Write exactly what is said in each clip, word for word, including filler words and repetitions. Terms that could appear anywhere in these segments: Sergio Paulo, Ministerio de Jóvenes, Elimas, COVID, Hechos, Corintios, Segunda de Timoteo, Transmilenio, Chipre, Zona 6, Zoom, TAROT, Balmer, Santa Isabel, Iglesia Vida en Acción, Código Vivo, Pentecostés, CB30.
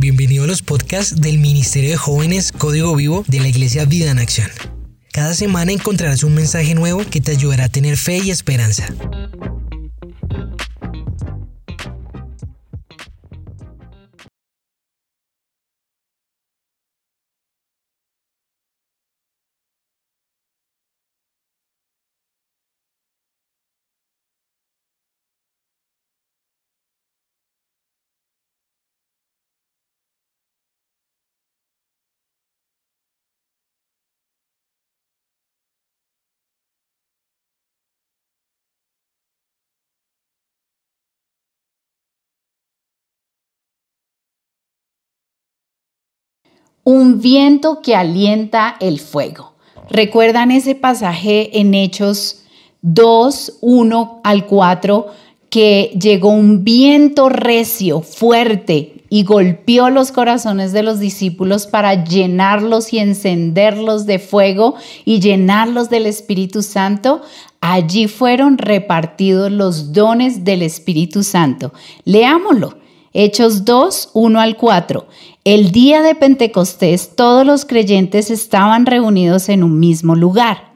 Bienvenido a los podcasts del Ministerio de Jóvenes Código Vivo de la Iglesia Vida en Acción. Cada semana encontrarás un mensaje nuevo que te ayudará a tener fe y esperanza. Un viento que alienta el fuego. ¿Recuerdan ese pasaje en Hechos dos, uno al cuatro, que llegó un viento recio, fuerte, y golpeó los corazones de los discípulos para llenarlos y encenderlos de fuego y llenarlos del Espíritu Santo? Allí fueron repartidos los dones del Espíritu Santo. Leámoslo. Hechos dos, uno al cuatro. El día de Pentecostés, todos los creyentes estaban reunidos en un mismo lugar.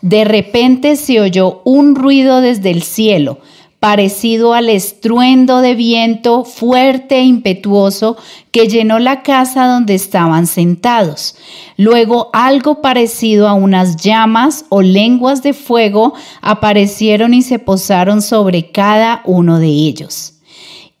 De repente se oyó un ruido desde el cielo, parecido al estruendo de viento fuerte e impetuoso que llenó la casa donde estaban sentados. Luego algo parecido a unas llamas o lenguas de fuego aparecieron y se posaron sobre cada uno de ellos.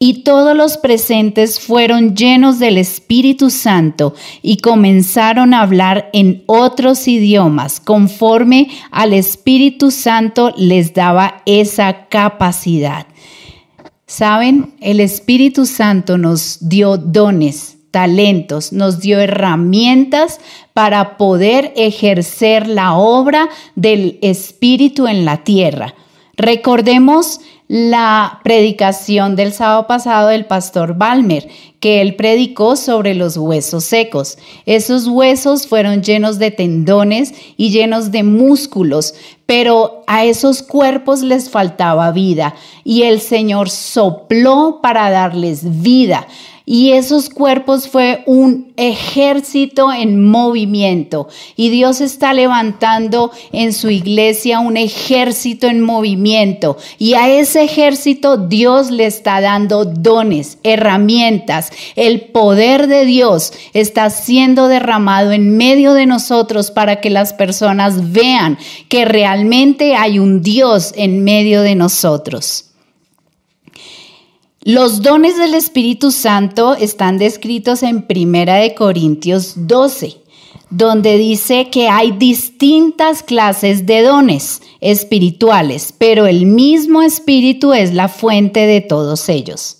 Y todos los presentes fueron llenos del Espíritu Santo y comenzaron a hablar en otros idiomas, conforme al Espíritu Santo les daba esa capacidad. ¿Saben? El Espíritu Santo nos dio dones, talentos, nos dio herramientas para poder ejercer la obra del Espíritu en la tierra. Recordemos la predicación del sábado pasado del pastor Balmer, que él predicó sobre los huesos secos. Esos huesos fueron llenos de tendones y llenos de músculos, pero a esos cuerpos les faltaba vida y el Señor sopló para darles vida. Y esos cuerpos fue un ejército en movimiento. Y Dios está levantando en su iglesia un ejército en movimiento. Y a ese ejército Dios le está dando dones, herramientas. El poder de Dios está siendo derramado en medio de nosotros para que las personas vean que realmente hay un Dios en medio de nosotros. Los dones del Espíritu Santo están descritos en Primera de Corintios doce, donde dice que hay distintas clases de dones espirituales, pero el mismo Espíritu es la fuente de todos ellos.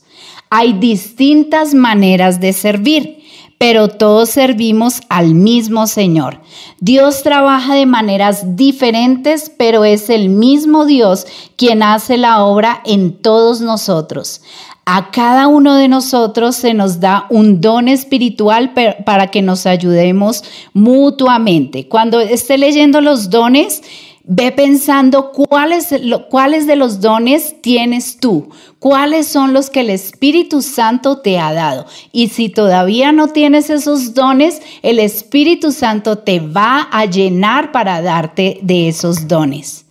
Hay distintas maneras de servir, pero todos servimos al mismo Señor. Dios trabaja de maneras diferentes, pero es el mismo Dios quien hace la obra en todos nosotros. A cada uno de nosotros se nos da un don espiritual per- para que nos ayudemos mutuamente. Cuando esté leyendo los dones, ve pensando cuáles, cuáles de los dones tienes tú, cuáles son los que el Espíritu Santo te ha dado. Y si todavía no tienes esos dones, el Espíritu Santo te va a llenar para darte de esos dones.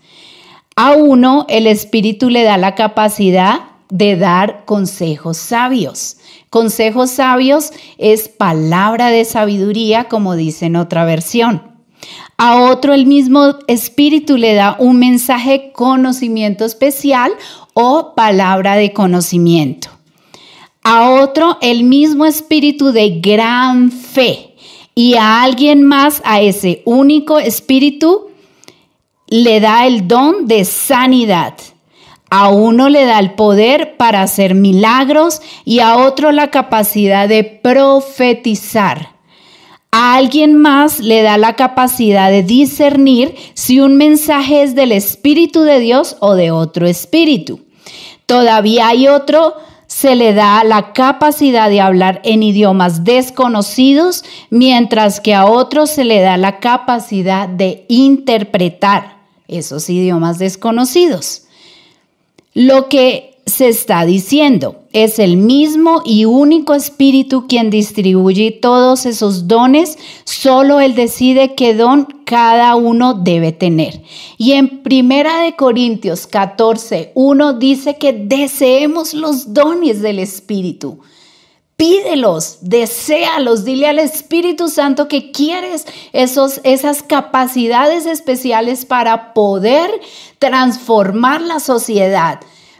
A uno, el Espíritu le da la capacidad de dar consejos sabios. Consejos sabios es palabra de sabiduría, como dice en otra versión. A otro el mismo Espíritu le da un mensaje conocimiento especial o palabra de conocimiento. A otro el mismo Espíritu de gran fe, y a alguien más, a ese único Espíritu, le da el don de sanidad. A uno le da el poder para hacer milagros y a otro la capacidad de profetizar. A alguien más le da la capacidad de discernir si un mensaje es del Espíritu de Dios o de otro espíritu. Todavía hay otro, se le da la capacidad de hablar en idiomas desconocidos, mientras que a otro se le da la capacidad de interpretar esos idiomas desconocidos. Lo que se está diciendo. Es el mismo y único Espíritu quien distribuye todos esos dones, solo Él decide qué don cada uno debe tener. Y en Primera de Corintios catorce uno dice que deseemos los dones del Espíritu. Pídelos, deséalos, dile al Espíritu Santo que quieres esos, esas capacidades especiales para poder transformar la sociedad.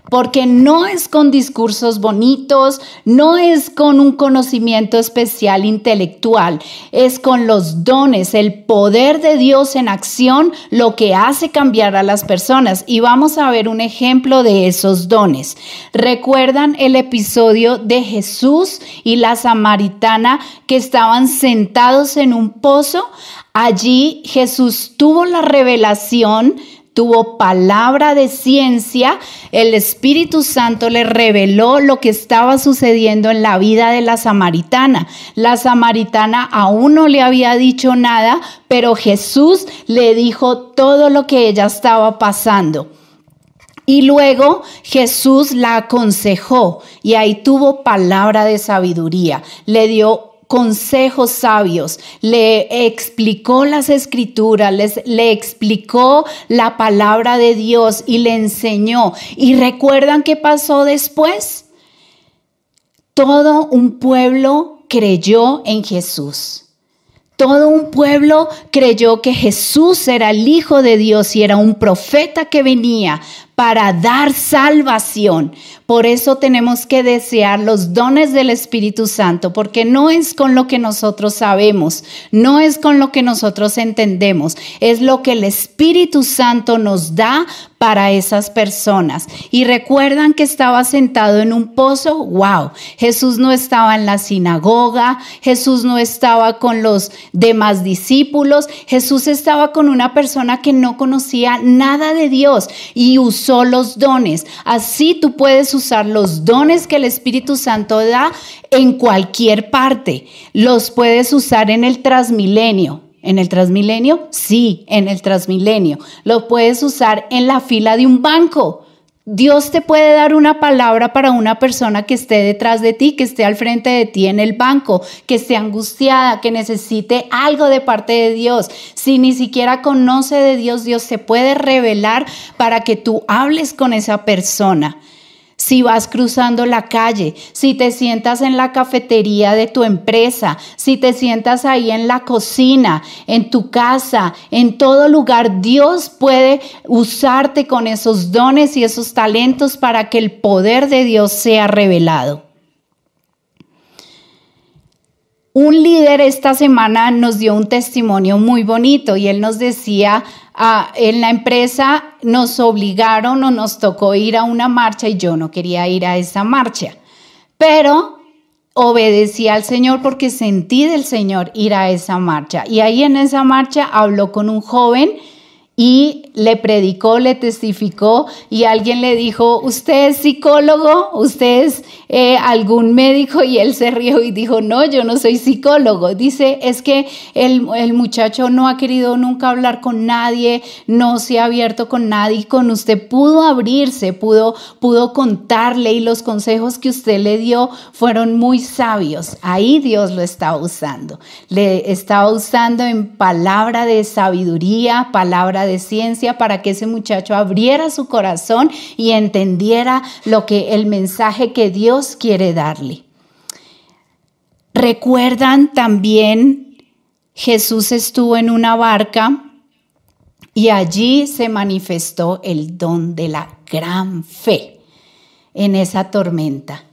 Porque no es con discursos bonitos, no es con un conocimiento especial intelectual, es con los dones, el poder de Dios en acción, lo que hace cambiar a las personas. Y vamos a ver un ejemplo de esos dones. ¿Recuerdan el episodio de Jesús y la samaritana que estaban sentados en un pozo? Allí Jesús tuvo la revelación, tuvo palabra de ciencia, el Espíritu Santo le reveló lo que estaba sucediendo en la vida de la samaritana. La samaritana aún no le había dicho nada, pero Jesús le dijo todo lo que ella estaba pasando. Y luego Jesús la aconsejó y ahí tuvo palabra de sabiduría, le dio consejos sabios, le explicó las escrituras, les, le explicó la palabra de Dios y le enseñó. ¿Y recuerdan qué pasó después? Todo un pueblo creyó en Jesús. Todo un pueblo creyó que Jesús era el Hijo de Dios y era un profeta que venía para dar salvación. Por eso tenemos que desear los dones del Espíritu Santo, porque no es con lo que nosotros sabemos, no es con lo que nosotros entendemos, es lo que el Espíritu Santo nos da para esas personas. Y recuerdan que estaba sentado en un pozo. ¡Wow! Jesús no estaba en la sinagoga, Jesús no estaba con los demás discípulos, Jesús estaba con una persona que no conocía nada de Dios y usó los dones. Así tú puedes usar los dones que el Espíritu Santo da en cualquier parte. Los puedes usar en el Transmilenio. ¿En el Transmilenio? Sí, en el Transmilenio. Lo puedes usar en la fila de un banco. Dios te puede dar una palabra para una persona que esté detrás de ti, que esté al frente de ti en el banco, que esté angustiada, que necesite algo de parte de Dios. Si ni siquiera conoce de Dios, Dios se puede revelar para que tú hables con esa persona. Si vas cruzando la calle, si te sientas en la cafetería de tu empresa, si te sientas ahí en la cocina, en tu casa, en todo lugar, Dios puede usarte con esos dones y esos talentos para que el poder de Dios sea revelado. Un líder esta semana nos dio un testimonio muy bonito y él nos decía, ah, en la empresa nos obligaron o nos tocó ir a una marcha y yo no quería ir a esa marcha, pero obedecí al Señor porque sentí del Señor ir a esa marcha. Y ahí en esa marcha habló con un joven y le predicó, le testificó y alguien le dijo, ¿usted es psicólogo? ¿Usted es eh, algún médico? Y él se rió y dijo, no, yo no soy psicólogo. Dice, es que el, el muchacho no ha querido nunca hablar con nadie, no se ha abierto con nadie. Con usted pudo abrirse, pudo, pudo contarle y los consejos que usted le dio fueron muy sabios. Ahí Dios lo estaba usando. Le estaba usando en palabra de sabiduría, palabra de de ciencia para que ese muchacho abriera su corazón y entendiera lo que el mensaje que Dios quiere darle. Recuerdan también, Jesús estuvo en una barca y allí se manifestó el don de la gran fe en esa tormenta.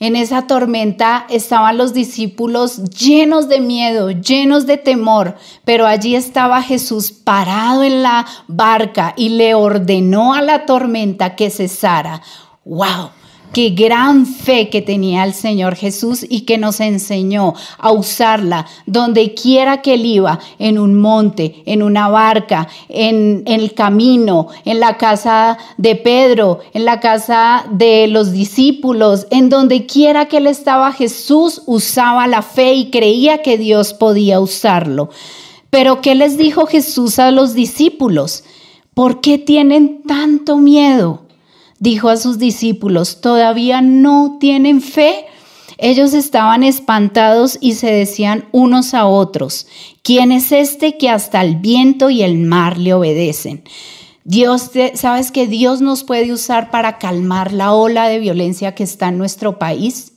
En esa tormenta estaban los discípulos llenos de miedo, llenos de temor, pero allí estaba Jesús parado en la barca y le ordenó a la tormenta que cesara. ¡Wow! ¡Qué gran fe que tenía el Señor Jesús y que nos enseñó a usarla donde quiera que él iba, en un monte, en una barca, en, en el camino, en la casa de Pedro, en la casa de los discípulos, en donde quiera que él estaba, Jesús usaba la fe y creía que Dios podía usarlo. Pero ¿qué les dijo Jesús a los discípulos? ¿Por qué tienen tanto miedo? dijo a sus discípulos, ¿todavía no tienen fe? Ellos estaban espantados y se decían unos a otros, ¿quién es este que hasta el viento y el mar le obedecen? Dios, te, ¿sabes que Dios nos puede usar para calmar la ola de violencia que está en nuestro país?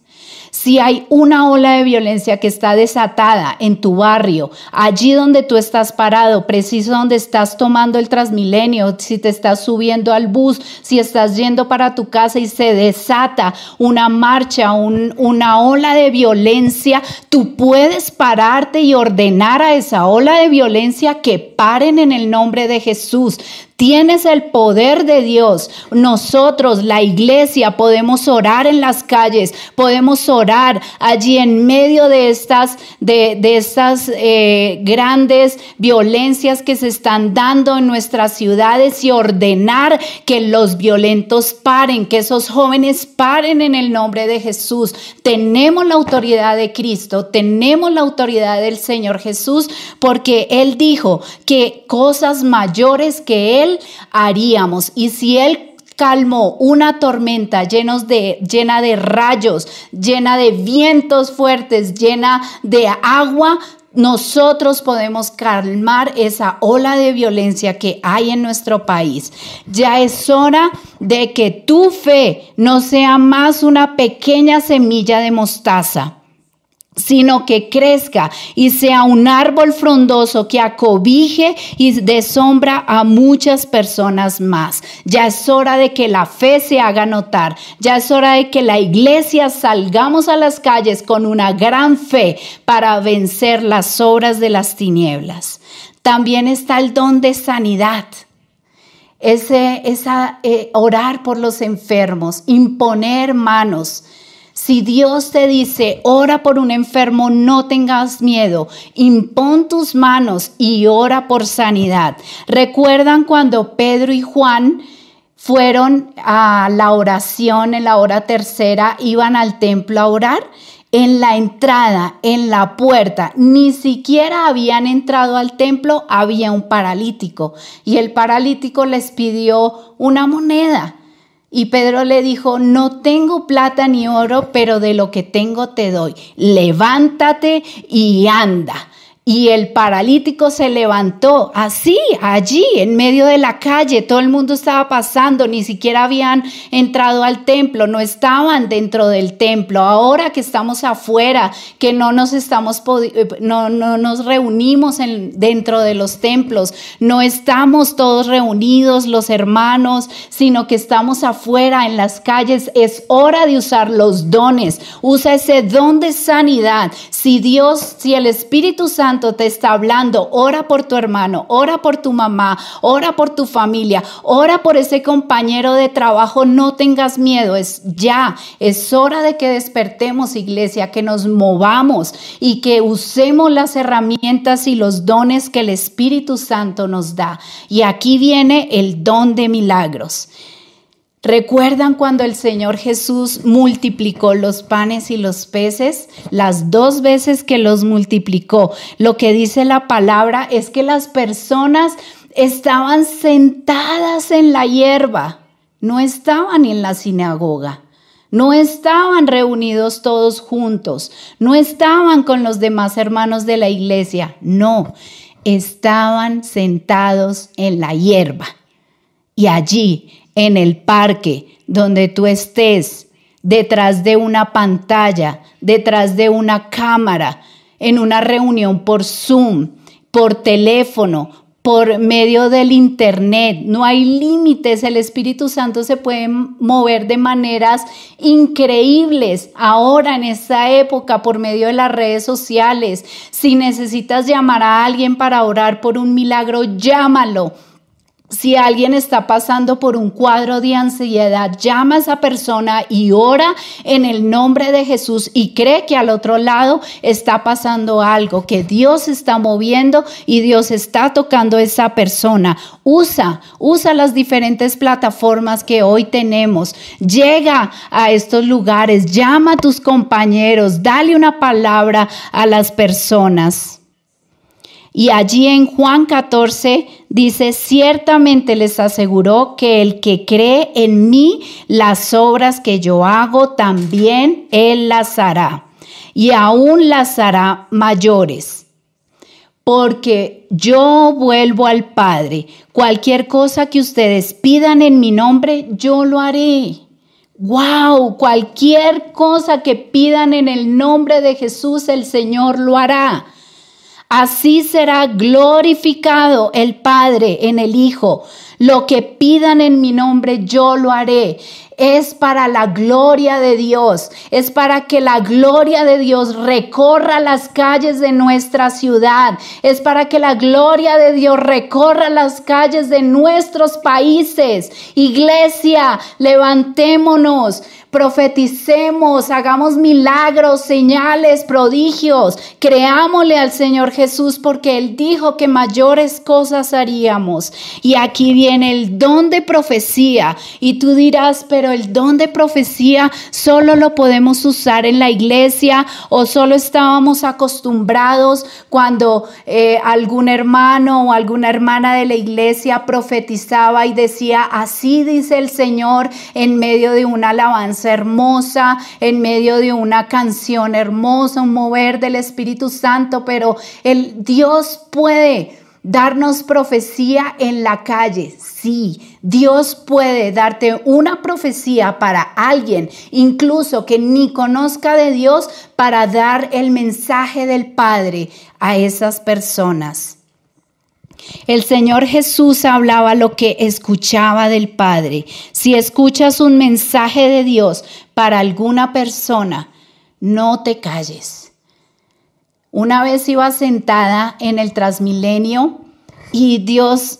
Si hay una ola de violencia que está desatada en tu barrio, allí donde tú estás parado, preciso donde estás tomando el Transmilenio, si te estás subiendo al bus, si estás yendo para tu casa y se desata una marcha, un, una ola de violencia, tú puedes pararte y ordenar a esa ola de violencia que paren en el nombre de Jesús. Tienes el poder de Dios. Nosotros, la iglesia, podemos orar en las calles, podemos orar allí en medio de estas, de, de estas eh, grandes violencias que se están dando en nuestras ciudades y ordenar que los violentos paren, que esos jóvenes paren en el nombre de Jesús. Tenemos la autoridad de Cristo, tenemos la autoridad del Señor Jesús, porque Él dijo que cosas mayores que Él haríamos, y si Él calmó una tormenta llenos de, llena de rayos, llena de vientos fuertes, llena de agua, nosotros podemos calmar esa ola de violencia que hay en nuestro país. Ya es hora de que tu fe no sea más una pequeña semilla de mostaza, sino que crezca y sea un árbol frondoso que acobije y dé sombra a muchas personas más. Ya es hora de que la fe se haga notar. Ya es hora de que la iglesia salgamos a las calles con una gran fe para vencer las obras de las tinieblas. También está el don de sanidad. Ese, esa, eh, orar por los enfermos, imponer manos. Si Dios te dice, ora por un enfermo, no tengas miedo, impón tus manos y ora por sanidad. ¿Recuerdan cuando Pedro y Juan fueron a la oración en la hora tercera, iban al templo a orar? En la entrada, en la puerta, ni siquiera habían entrado al templo, había un paralítico y el paralítico les pidió una moneda. Y Pedro le dijo, no tengo plata ni oro, pero de lo que tengo te doy. Levántate y anda. Y el paralítico se levantó así, allí, en medio de la calle. Todo el mundo estaba pasando, ni siquiera habían entrado al templo, no estaban dentro del templo. Ahora que estamos afuera, que no nos, estamos no, no nos reunimos en, dentro de los templos, no estamos todos reunidos los hermanos, sino que estamos afuera en las calles. Es hora de usar los dones. Usa ese don de sanidad. Si Dios, si el Espíritu Santo te está hablando, ora por tu hermano, ora por tu mamá, ora por tu familia, ora por ese compañero de trabajo, no tengas miedo, es ya, es hora de que despertemos, iglesia, que nos movamos y que usemos las herramientas y los dones que el Espíritu Santo nos da. Y aquí viene el don de milagros. ¿Recuerdan cuando el Señor Jesús multiplicó los panes y los peces? Las dos veces que los multiplicó. Lo que dice la palabra es que las personas estaban sentadas en la hierba, no estaban en la sinagoga. No estaban reunidos todos juntos, no estaban con los demás hermanos de la iglesia, no, estaban sentados en la hierba y allí, en el parque, donde tú estés, detrás de una pantalla, detrás de una cámara, en una reunión por Zoom, por teléfono, por medio del internet. No hay límites, el Espíritu Santo se puede mover de maneras increíbles ahora en esta época por medio de las redes sociales. Si necesitas llamar a alguien para orar por un milagro, llámalo. Si alguien está pasando por un cuadro de ansiedad, llama a esa persona y ora en el nombre de Jesús y cree que al otro lado está pasando algo, que Dios está moviendo y Dios está tocando a esa persona. Usa, usa las diferentes plataformas que hoy tenemos. Llega a estos lugares, llama a tus compañeros, dale una palabra a las personas. Y allí en Juan catorce dice, ciertamente les aseguró que el que cree en mí, las obras que yo hago también él las hará, y aún las hará mayores, porque yo vuelvo al Padre. Cualquier cosa que ustedes pidan en mi nombre, yo lo haré. ¡Wow! Cualquier cosa que pidan en el nombre de Jesús, el Señor lo hará. Así será glorificado el Padre en el Hijo. Lo que pidan en mi nombre, yo lo haré. Es para la gloria de Dios. Es para que la gloria de Dios recorra las calles de nuestra ciudad. Es para que la gloria de Dios recorra las calles de nuestros países. Iglesia, levantémonos, profeticemos, hagamos milagros, señales, prodigios. Creámosle al Señor Jesús, porque Él dijo que mayores cosas haríamos. Y aquí viene el don de profecía. Y tú dirás, pero el don de profecía solo lo podemos usar en la iglesia, o solo estábamos acostumbrados cuando eh, algún hermano o alguna hermana de la iglesia profetizaba y decía, así dice el Señor, en medio de una alabanza hermosa, en medio de una canción hermosa, un mover del Espíritu Santo. Pero el Dios puede darnos profecía en la calle. Sí, Dios puede darte una profecía para alguien, incluso que ni conozca de Dios, para dar el mensaje del Padre a esas personas. El Señor Jesús hablaba lo que escuchaba del Padre. Si escuchas un mensaje de Dios para alguna persona, no te calles. Una vez iba sentada en el Transmilenio y Dios,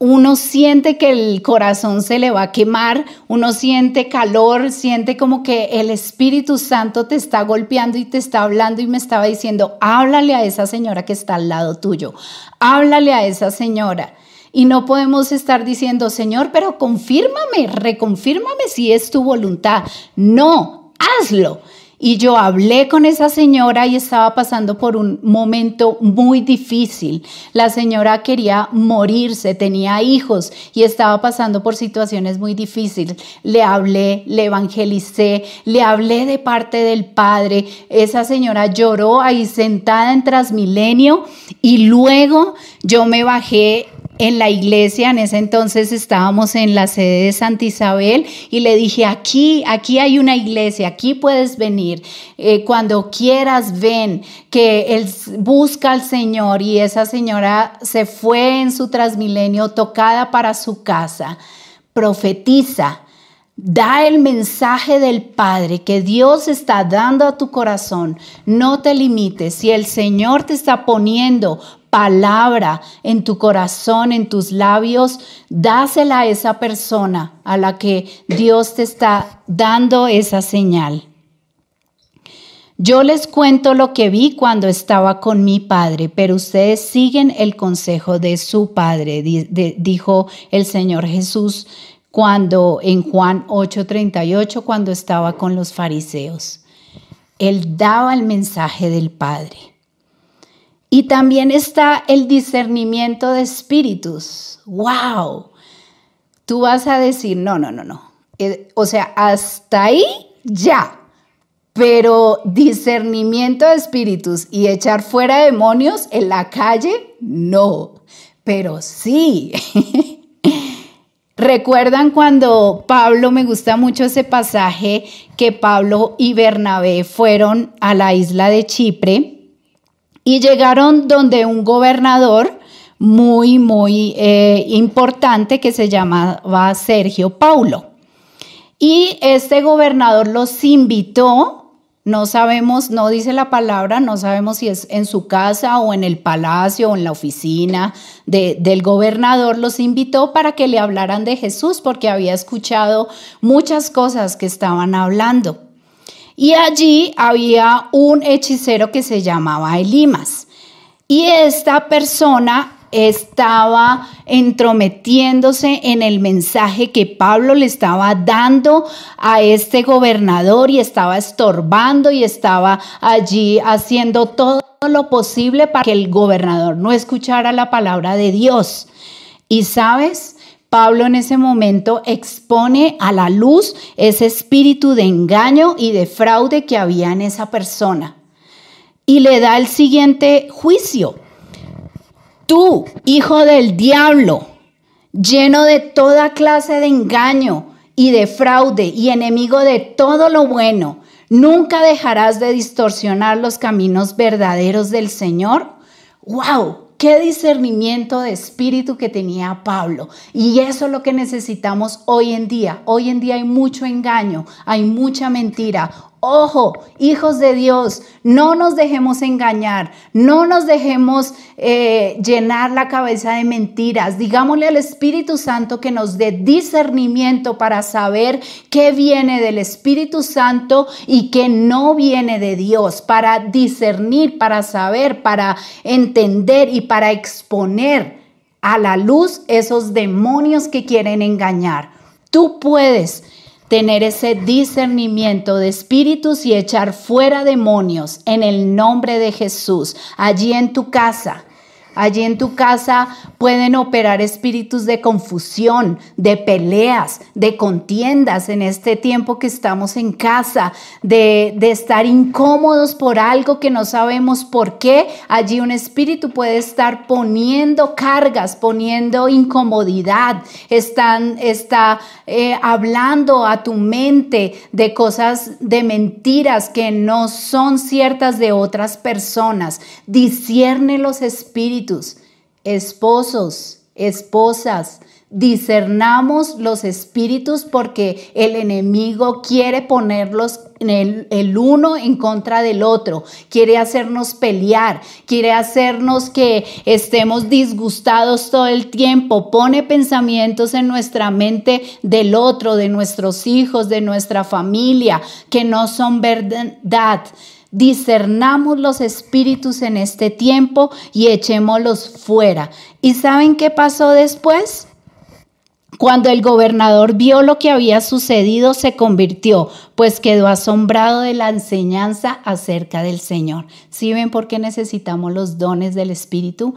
uno siente que el corazón se le va a quemar, uno siente calor, siente como que el Espíritu Santo te está golpeando y te está hablando, y me estaba diciendo, háblale a esa señora que está al lado tuyo, háblale a esa señora. Y no podemos estar diciendo, Señor, pero confírmame, reconfírmame si es tu voluntad. No, hazlo. Y yo hablé con esa señora y estaba pasando por un momento muy difícil. La señora quería morirse, tenía hijos y estaba pasando por situaciones muy difíciles. Le hablé, le evangelicé, le hablé de parte del Padre. Esa señora lloró ahí sentada en Transmilenio, y luego yo me bajé en la iglesia. En ese entonces estábamos en la sede de Santa Isabel, y le dije, aquí, aquí hay una iglesia, aquí puedes venir, eh, cuando quieras ven, que él busca al Señor. Y esa señora se fue en su Transmilenio tocada para su casa. Profetiza, da el mensaje del Padre que Dios está dando a tu corazón. No te limites. Si el Señor te está poniendo palabra en tu corazón, en tus labios, dásela a esa persona a la que Dios te está dando esa señal. Yo les cuento lo que vi cuando estaba con mi padre, pero ustedes siguen el consejo de su padre, dijo el Señor Jesús cuando en Juan ocho treinta y ocho, cuando estaba con los fariseos. Él daba el mensaje del Padre. Y también está el discernimiento de espíritus. ¡Wow! Tú vas a decir, no, no, no, no. Eh, o sea, hasta ahí ya. Pero discernimiento de espíritus y echar fuera demonios en la calle, no. Pero sí. ¿Recuerdan cuando Pablo, me gusta mucho ese pasaje, que Pablo y Bernabé fueron a la isla de Chipre? Y llegaron donde un gobernador muy, muy eh, importante, que se llamaba Sergio Paulo. Y este gobernador los invitó, no sabemos, no dice la palabra, no sabemos si es en su casa o en el palacio o en la oficina de, del gobernador, los invitó para que le hablaran de Jesús, porque había escuchado muchas cosas que estaban hablando. Y allí había un hechicero que se llamaba Elimas. Y esta persona estaba entrometiéndose en el mensaje que Pablo le estaba dando a este gobernador y estaba estorbando y estaba allí haciendo todo lo posible para que el gobernador no escuchara la palabra de Dios. Y sabes, Pablo en ese momento expone a la luz ese espíritu de engaño y de fraude que había en esa persona. Y le da el siguiente juicio. Tú, hijo del diablo, lleno de toda clase de engaño y de fraude y enemigo de todo lo bueno, ¿nunca dejarás de distorsionar los caminos verdaderos del Señor? ¡Wow! Qué discernimiento de espíritu que tenía Pablo. Y eso es lo que necesitamos hoy en día. Hoy en día hay mucho engaño, hay mucha mentira. Ojo, hijos de Dios, no nos dejemos engañar, no nos dejemos eh, llenar la cabeza de mentiras. Digámosle al Espíritu Santo que nos dé discernimiento para saber qué viene del Espíritu Santo y qué no viene de Dios, para discernir, para saber, para entender y para exponer a la luz esos demonios que quieren engañar. Tú puedes tener ese discernimiento de espíritus y echar fuera demonios en el nombre de Jesús. Allí en tu casa, allí en tu casa pueden operar espíritus de confusión, de peleas, de contiendas en este tiempo que estamos en casa, de, de estar incómodos por algo que no sabemos por qué. Allí un espíritu puede estar poniendo cargas, poniendo incomodidad, están, está eh, hablando a tu mente de cosas, de mentiras que no son ciertas de otras personas. Discierne los espíritus. Esposos, esposas, discernamos los espíritus porque el enemigo quiere ponerlos en el, el uno en contra del otro, quiere hacernos pelear, quiere hacernos que estemos disgustados todo el tiempo, pone pensamientos en nuestra mente del otro, de nuestros hijos, de nuestra familia, que no son verdad. Discernamos los espíritus en este tiempo y echémoslos fuera. ¿Y saben qué pasó después? Cuando el gobernador vio lo que había sucedido, se convirtió, pues quedó asombrado de la enseñanza acerca del Señor. ¿Sí ven por qué necesitamos los dones del Espíritu?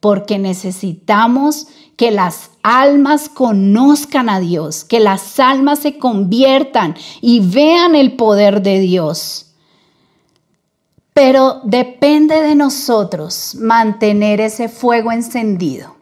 Porque necesitamos que las almas conozcan a Dios, que las almas se conviertan y vean el poder de Dios. Pero depende de nosotros mantener ese fuego encendido.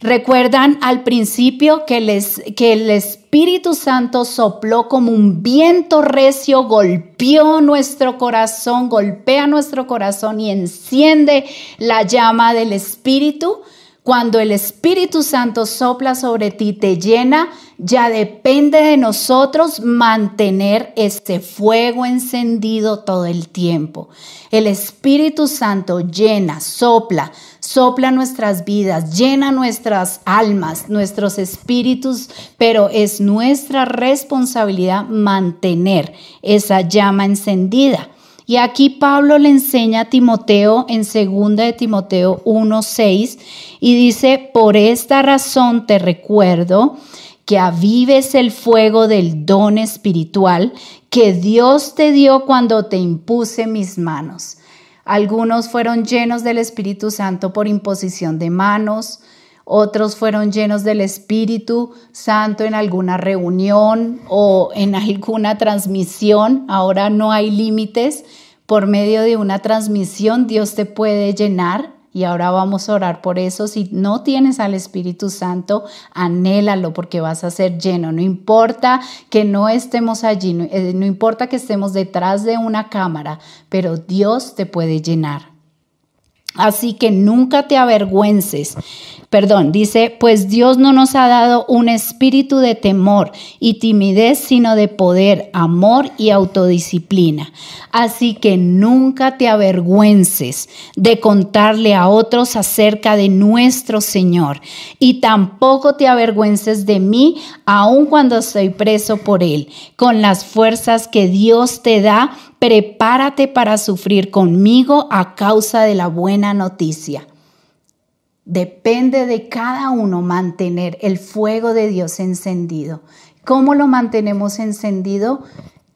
¿Recuerdan al principio que, les, que el Espíritu Santo sopló como un viento recio, golpeó nuestro corazón, golpea nuestro corazón y enciende la llama del Espíritu? Cuando el Espíritu Santo sopla sobre ti, te llena, ya depende de nosotros mantener este fuego encendido todo el tiempo. El Espíritu Santo llena, sopla, sopla nuestras vidas, llena nuestras almas, nuestros espíritus, pero es nuestra responsabilidad mantener esa llama encendida. Y aquí Pablo le enseña a Timoteo en Segunda de Timoteo uno seis y dice: por esta razón te recuerdo que avives el fuego del don espiritual que Dios te dio cuando te impuse mis manos. Algunos fueron llenos del Espíritu Santo por imposición de manos, otros fueron llenos del Espíritu Santo en alguna reunión o en alguna transmisión. Ahora no hay límites. Por medio de una transmisión Dios te puede llenar y ahora vamos a orar por eso. Si no tienes al Espíritu Santo, anhélalo porque vas a ser lleno. No importa que no estemos allí, no, eh, no importa que estemos detrás de una cámara, pero Dios te puede llenar. Así que nunca te avergüences. Perdón, dice, pues Dios no nos ha dado un espíritu de temor y timidez, sino de poder, amor y autodisciplina. Así que nunca te avergüences de contarle a otros acerca de nuestro Señor. Y tampoco te avergüences de mí, aun cuando estoy preso por Él. Con las fuerzas que Dios te da, prepárate para sufrir conmigo a causa de la buena noticia. Depende de cada uno mantener el fuego de Dios encendido. ¿Cómo lo mantenemos encendido?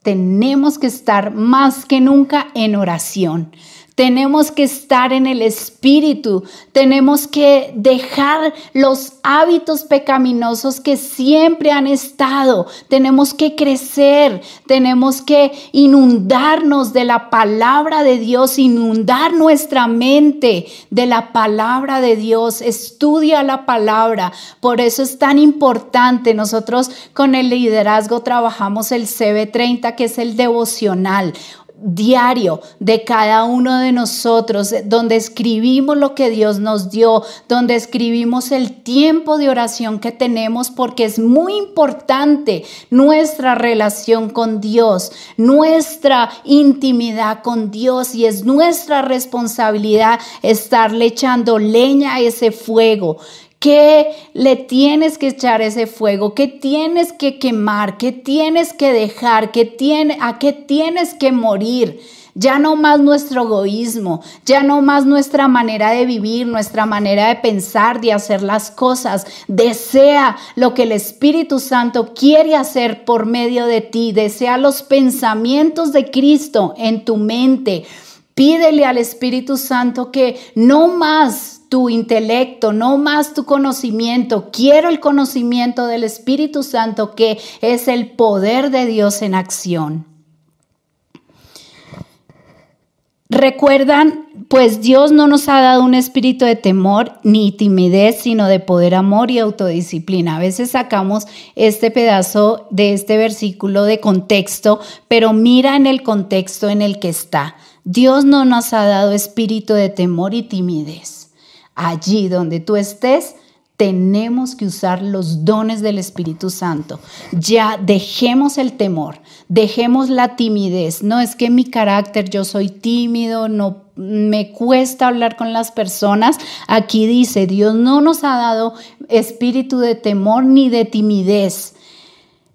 Tenemos que estar más que nunca en oración. Tenemos que estar en el Espíritu. Tenemos que dejar los hábitos pecaminosos que siempre han estado. Tenemos que crecer. Tenemos que inundarnos de la palabra de Dios, inundar nuestra mente de la palabra de Dios. Estudia la palabra. Por eso es tan importante. Nosotros con el liderazgo trabajamos el C B treinta, que es el devocional diario de cada uno de nosotros, donde escribimos lo que Dios nos dio, donde escribimos el tiempo de oración que tenemos, porque es muy importante nuestra relación con Dios, nuestra intimidad con Dios, y es nuestra responsabilidad estarle echando leña a ese fuego. ¿Qué le tienes que echar ese fuego? ¿Qué tienes que quemar? ¿Qué tienes que dejar? ¿Qué tiene, ¿A qué tienes que morir? Ya no más nuestro egoísmo, ya no más nuestra manera de vivir, nuestra manera de pensar, de hacer las cosas. Desea lo que el Espíritu Santo quiere hacer por medio de ti. Desea los pensamientos de Cristo en tu mente. Pídele al Espíritu Santo que no más tu intelecto, no más tu conocimiento. Quiero el conocimiento del Espíritu Santo, que es el poder de Dios en acción. Recuerdan, pues Dios no nos ha dado un espíritu de temor ni timidez, sino de poder, amor y autodisciplina. A veces sacamos este pedazo de este versículo de contexto, pero mira en el contexto en el que está. Dios no nos ha dado espíritu de temor y timidez. Allí donde tú estés, tenemos que usar los dones del Espíritu Santo. Ya dejemos el temor, dejemos la timidez. No es que mi carácter, yo soy tímido, no me cuesta hablar con las personas. Aquí dice, Dios no nos ha dado espíritu de temor ni de timidez,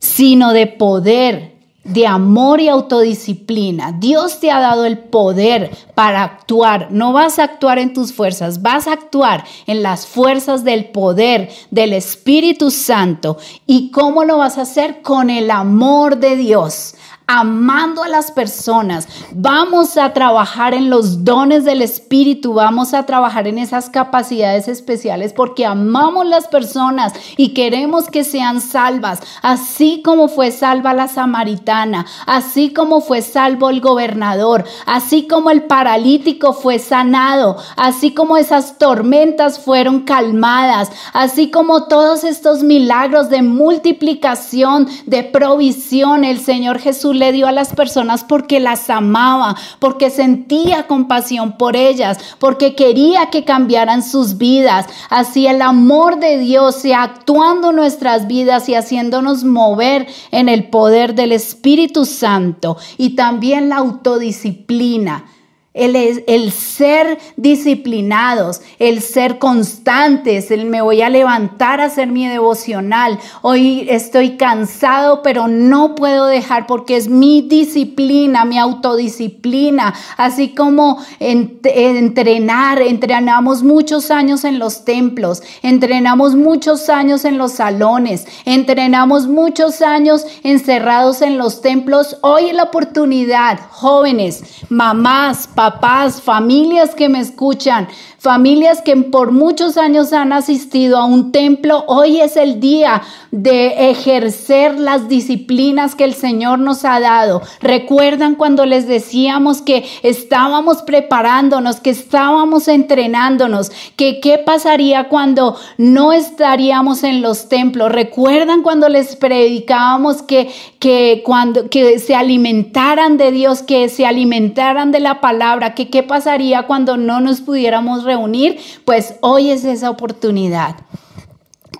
sino de poder, de amor y autodisciplina. Dios te ha dado el poder para actuar. No vas a actuar en tus fuerzas, vas a actuar en las fuerzas del poder del Espíritu Santo. ¿Y cómo lo vas a hacer? Con el amor de Dios, amando a las personas. Vamos a trabajar en los dones del Espíritu, vamos a trabajar en esas capacidades especiales, porque amamos las personas y queremos que sean salvas, así como fue salva la samaritana, así como fue salvo el gobernador, así como el paralítico fue sanado, así como esas tormentas fueron calmadas, así como todos estos milagros de multiplicación, de provisión. El Señor Jesús le dio a las personas porque las amaba, porque sentía compasión por ellas, porque quería que cambiaran sus vidas. Así el amor de Dios sea actuando en nuestras vidas y haciéndonos mover en el poder del Espíritu Santo. Y también la autodisciplina. El, el ser disciplinados, el ser constantes, el me voy a levantar a hacer mi devocional. Hoy estoy cansado, pero no puedo dejar porque es mi disciplina, mi autodisciplina. Así como ent- entrenar, entrenamos muchos años en los templos, entrenamos muchos años en los salones, entrenamos muchos años encerrados en los templos. Hoy es la oportunidad, jóvenes, mamás, papás, Papás, familias que me escuchan, familias que por muchos años han asistido a un templo, hoy es el día de ejercer las disciplinas que el Señor nos ha dado. ¿Recuerdan cuando les decíamos que estábamos preparándonos, que estábamos entrenándonos, que qué pasaría cuando no estaríamos en los templos? ¿Recuerdan cuando les predicábamos que, que, cuando, que se alimentaran de Dios, que se alimentaran de la palabra? ¿Qué, qué pasaría cuando no nos pudiéramos reunir? Pues hoy es esa oportunidad.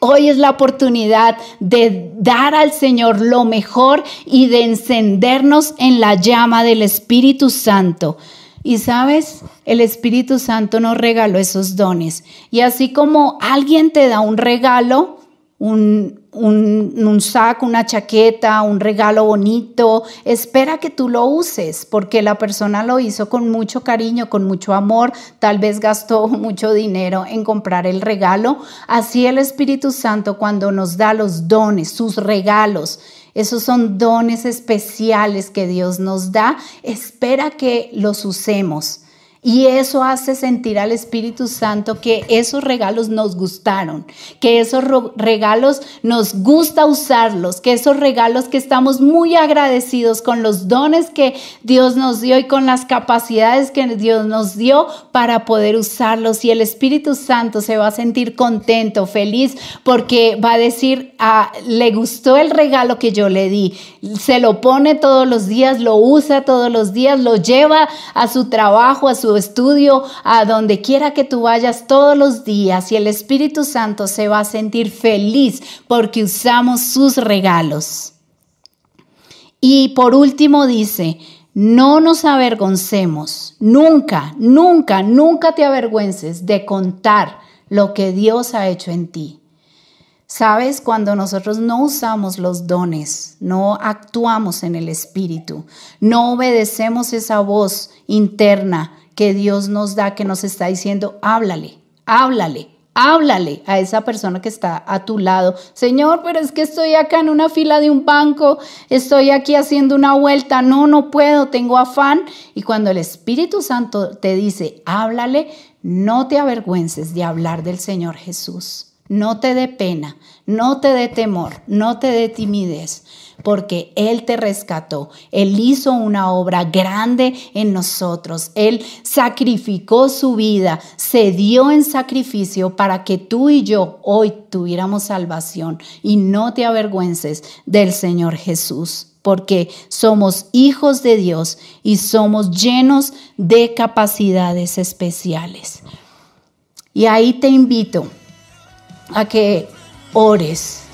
Hoy es la oportunidad de dar al Señor lo mejor y de encendernos en la llama del Espíritu Santo. Y sabes, el Espíritu Santo nos regaló esos dones. Y así como alguien te da un regalo, un un, un saco, una chaqueta, un regalo bonito. Espera que tú lo uses, porque la persona lo hizo con mucho cariño, con mucho amor. Tal vez gastó mucho dinero en comprar el regalo. Así el Espíritu Santo, cuando nos da los dones, sus regalos, esos son dones especiales que Dios nos da. Espera que los usemos. Y eso hace sentir al Espíritu Santo que esos regalos nos gustaron, que esos regalos nos gusta usarlos, que esos regalos que estamos muy agradecidos con los dones que Dios nos dio y con las capacidades que Dios nos dio para poder usarlos. Y el Espíritu Santo se va a sentir contento, feliz, porque va a decir, ah, le gustó el regalo que yo le di. Se lo pone todos los días, lo usa todos los días, lo lleva a su trabajo, a su estudio, a donde quiera que tú vayas todos los días, y el Espíritu Santo se va a sentir feliz porque usamos sus regalos. Y por último dice, no nos avergoncemos, nunca, nunca, nunca te avergüences de contar lo que Dios ha hecho en ti. Sabes, cuando nosotros no usamos los dones, no actuamos en el Espíritu, no obedecemos esa voz interna que Dios nos da, que nos está diciendo, háblale, háblale, háblale a esa persona que está a tu lado. Señor, pero es que estoy acá en una fila de un banco, estoy aquí haciendo una vuelta, no, no puedo, tengo afán. Y cuando el Espíritu Santo te dice, háblale, no te avergüences de hablar del Señor Jesús. No te dé pena, no te dé temor, no te dé timidez, porque Él te rescató. Él hizo una obra grande en nosotros. Él sacrificó su vida, se dio en sacrificio para que tú y yo hoy tuviéramos salvación. Y no te avergüences del Señor Jesús, porque somos hijos de Dios y somos llenos de capacidades especiales. Y ahí te invito a que ores,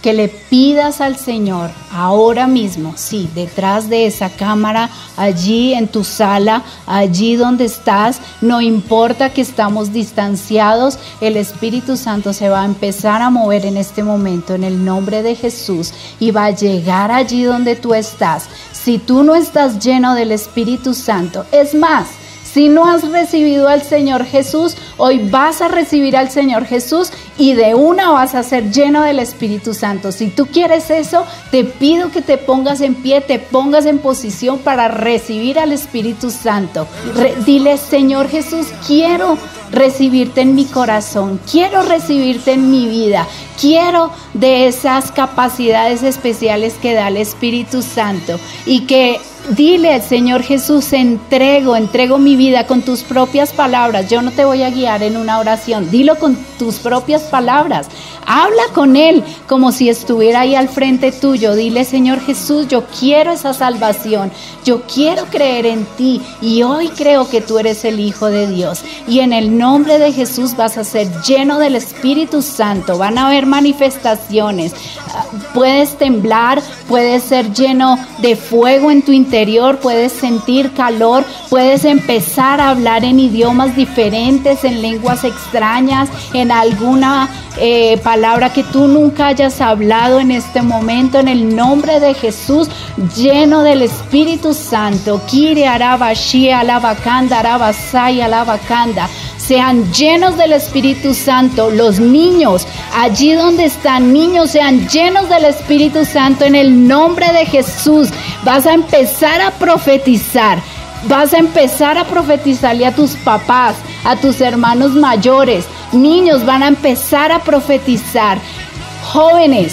que le pidas al Señor ahora mismo, sí, detrás de esa cámara, allí en tu sala, allí donde estás, no importa que estamos distanciados, el Espíritu Santo se va a empezar a mover en este momento en el nombre de Jesús y va a llegar allí donde tú estás. Si tú no estás lleno del Espíritu Santo, es más, si no has recibido al Señor Jesús, hoy vas a recibir al Señor Jesús y de una vas a ser lleno del Espíritu Santo. Si tú quieres eso, te pido que te pongas en pie, te pongas en posición para recibir al Espíritu Santo. Re- dile, Señor Jesús, quiero recibirte en mi corazón, quiero recibirte en mi vida, quiero de esas capacidades especiales que da el Espíritu Santo. Y que dile, Señor Jesús, entrego, entrego mi vida con tus propias palabras. Yo no te voy a guiar en una oración. Dilo con tus propias palabras. Habla con Él como si estuviera ahí al frente tuyo. Dile, Señor Jesús, yo quiero esa salvación. Yo quiero creer en ti y hoy creo que tú eres el Hijo de Dios. Y en el nombre de Jesús vas a ser lleno del Espíritu Santo. Van a haber manifestaciones. Puedes temblar, puedes ser lleno de fuego en tu interior. Puedes sentir calor, puedes empezar a hablar en idiomas diferentes, en lenguas extrañas, en alguna eh, palabra que tú nunca hayas hablado en este momento, en el nombre de Jesús, lleno del Espíritu Santo. Kire arabashi alabakanda arabasai alabakanda. Sean llenos del Espíritu Santo. Los niños, allí donde están, niños, sean llenos del Espíritu Santo en el nombre de Jesús. Vas a empezar a profetizar. Vas a empezar a profetizarle a tus papás, a tus hermanos mayores. Niños van a empezar a profetizar. Jóvenes,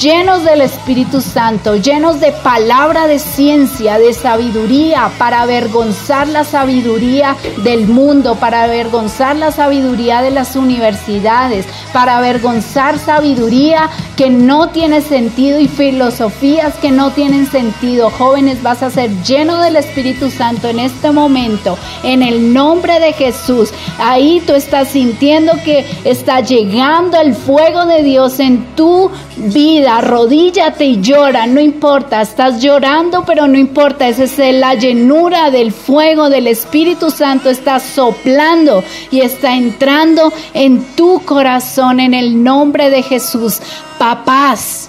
llenos del Espíritu Santo, llenos de palabra de ciencia, de sabiduría, para avergonzar la sabiduría del mundo, para avergonzar la sabiduría de las universidades, para avergonzar sabiduría que no tiene sentido y filosofías que no tienen sentido. Jóvenes, vas a ser llenos del Espíritu Santo en este momento, en el nombre de Jesús. Ahí tú estás sintiendo que está llegando el fuego de Dios en tu vida, arrodíllate y llora, no importa, estás llorando, pero no importa, esa es la llenura del fuego del Espíritu Santo, está soplando y está entrando en tu corazón en el nombre de Jesús. Papás,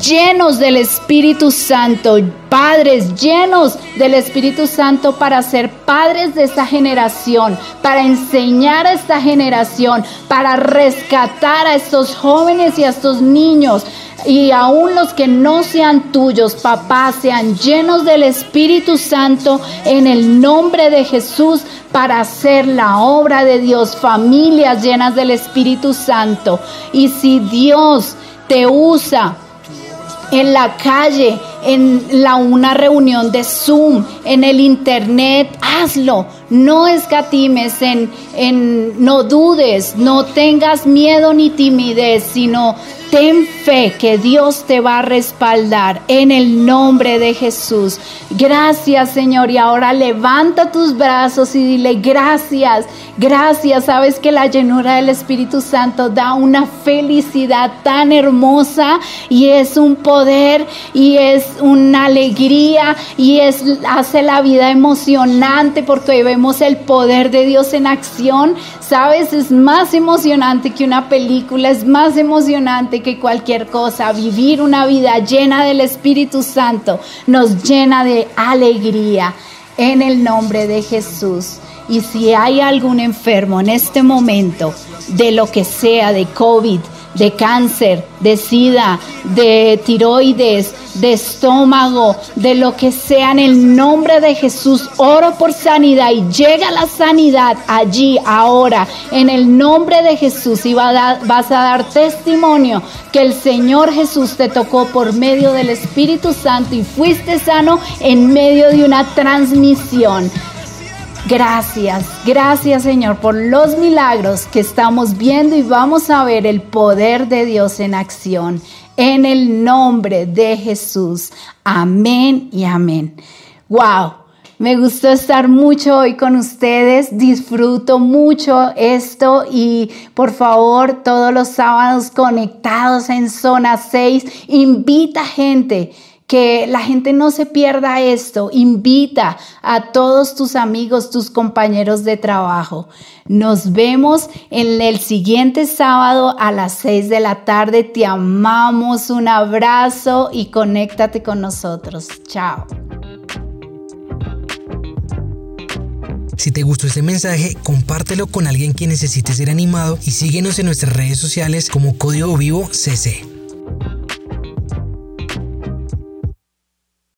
llenos del Espíritu Santo, padres llenos del Espíritu Santo para ser padres de esta generación, para enseñar a esta generación, para rescatar a estos jóvenes y a estos niños y aún los que no sean tuyos, papás, sean llenos del Espíritu Santo en el nombre de Jesús para hacer la obra de Dios, familias llenas del Espíritu Santo. Y si Dios te usa en la calle, en la, una reunión de Zoom, en el internet, hazlo, no escatimes, en, en, no dudes, no tengas miedo ni timidez, sino ten fe que Dios te va a respaldar en el nombre de Jesús. Gracias, Señor. Y ahora levanta tus brazos y dile gracias, gracias. Sabes que la llenura del Espíritu Santo da una felicidad tan hermosa y es un poder y es una alegría y es, hace la vida emocionante porque vemos el poder de Dios en acción. Sabes, es más emocionante que una película, es más emocionante que cualquier cosa. Vivir una vida llena del Espíritu Santo nos llena de alegría en el nombre de Jesús. Y si hay algún enfermo en este momento, de lo que sea, de COVID, de cáncer, de sida, de tiroides, de estómago, de lo que sea, en el nombre de Jesús, oro por sanidad y llega la sanidad allí, ahora, en el nombre de Jesús. Y va a dar, vas a dar testimonio que el Señor Jesús te tocó por medio del Espíritu Santo y fuiste sano en medio de una transmisión. Gracias, gracias, Señor, por los milagros que estamos viendo y vamos a ver el poder de Dios en acción. En el nombre de Jesús. Amén y amén. ¡Wow! Me gustó estar mucho hoy con ustedes, disfruto mucho esto y por favor todos los sábados conectados en Zona seis, invita gente. Que la gente no se pierda esto. Invita a todos tus amigos, tus compañeros de trabajo. Nos vemos en el siguiente sábado a las seis de la tarde. Te amamos, un abrazo y conéctate con nosotros. Chao. Si te gustó este mensaje, compártelo con alguien que necesite ser animado y síguenos en nuestras redes sociales como Código Vivo C C.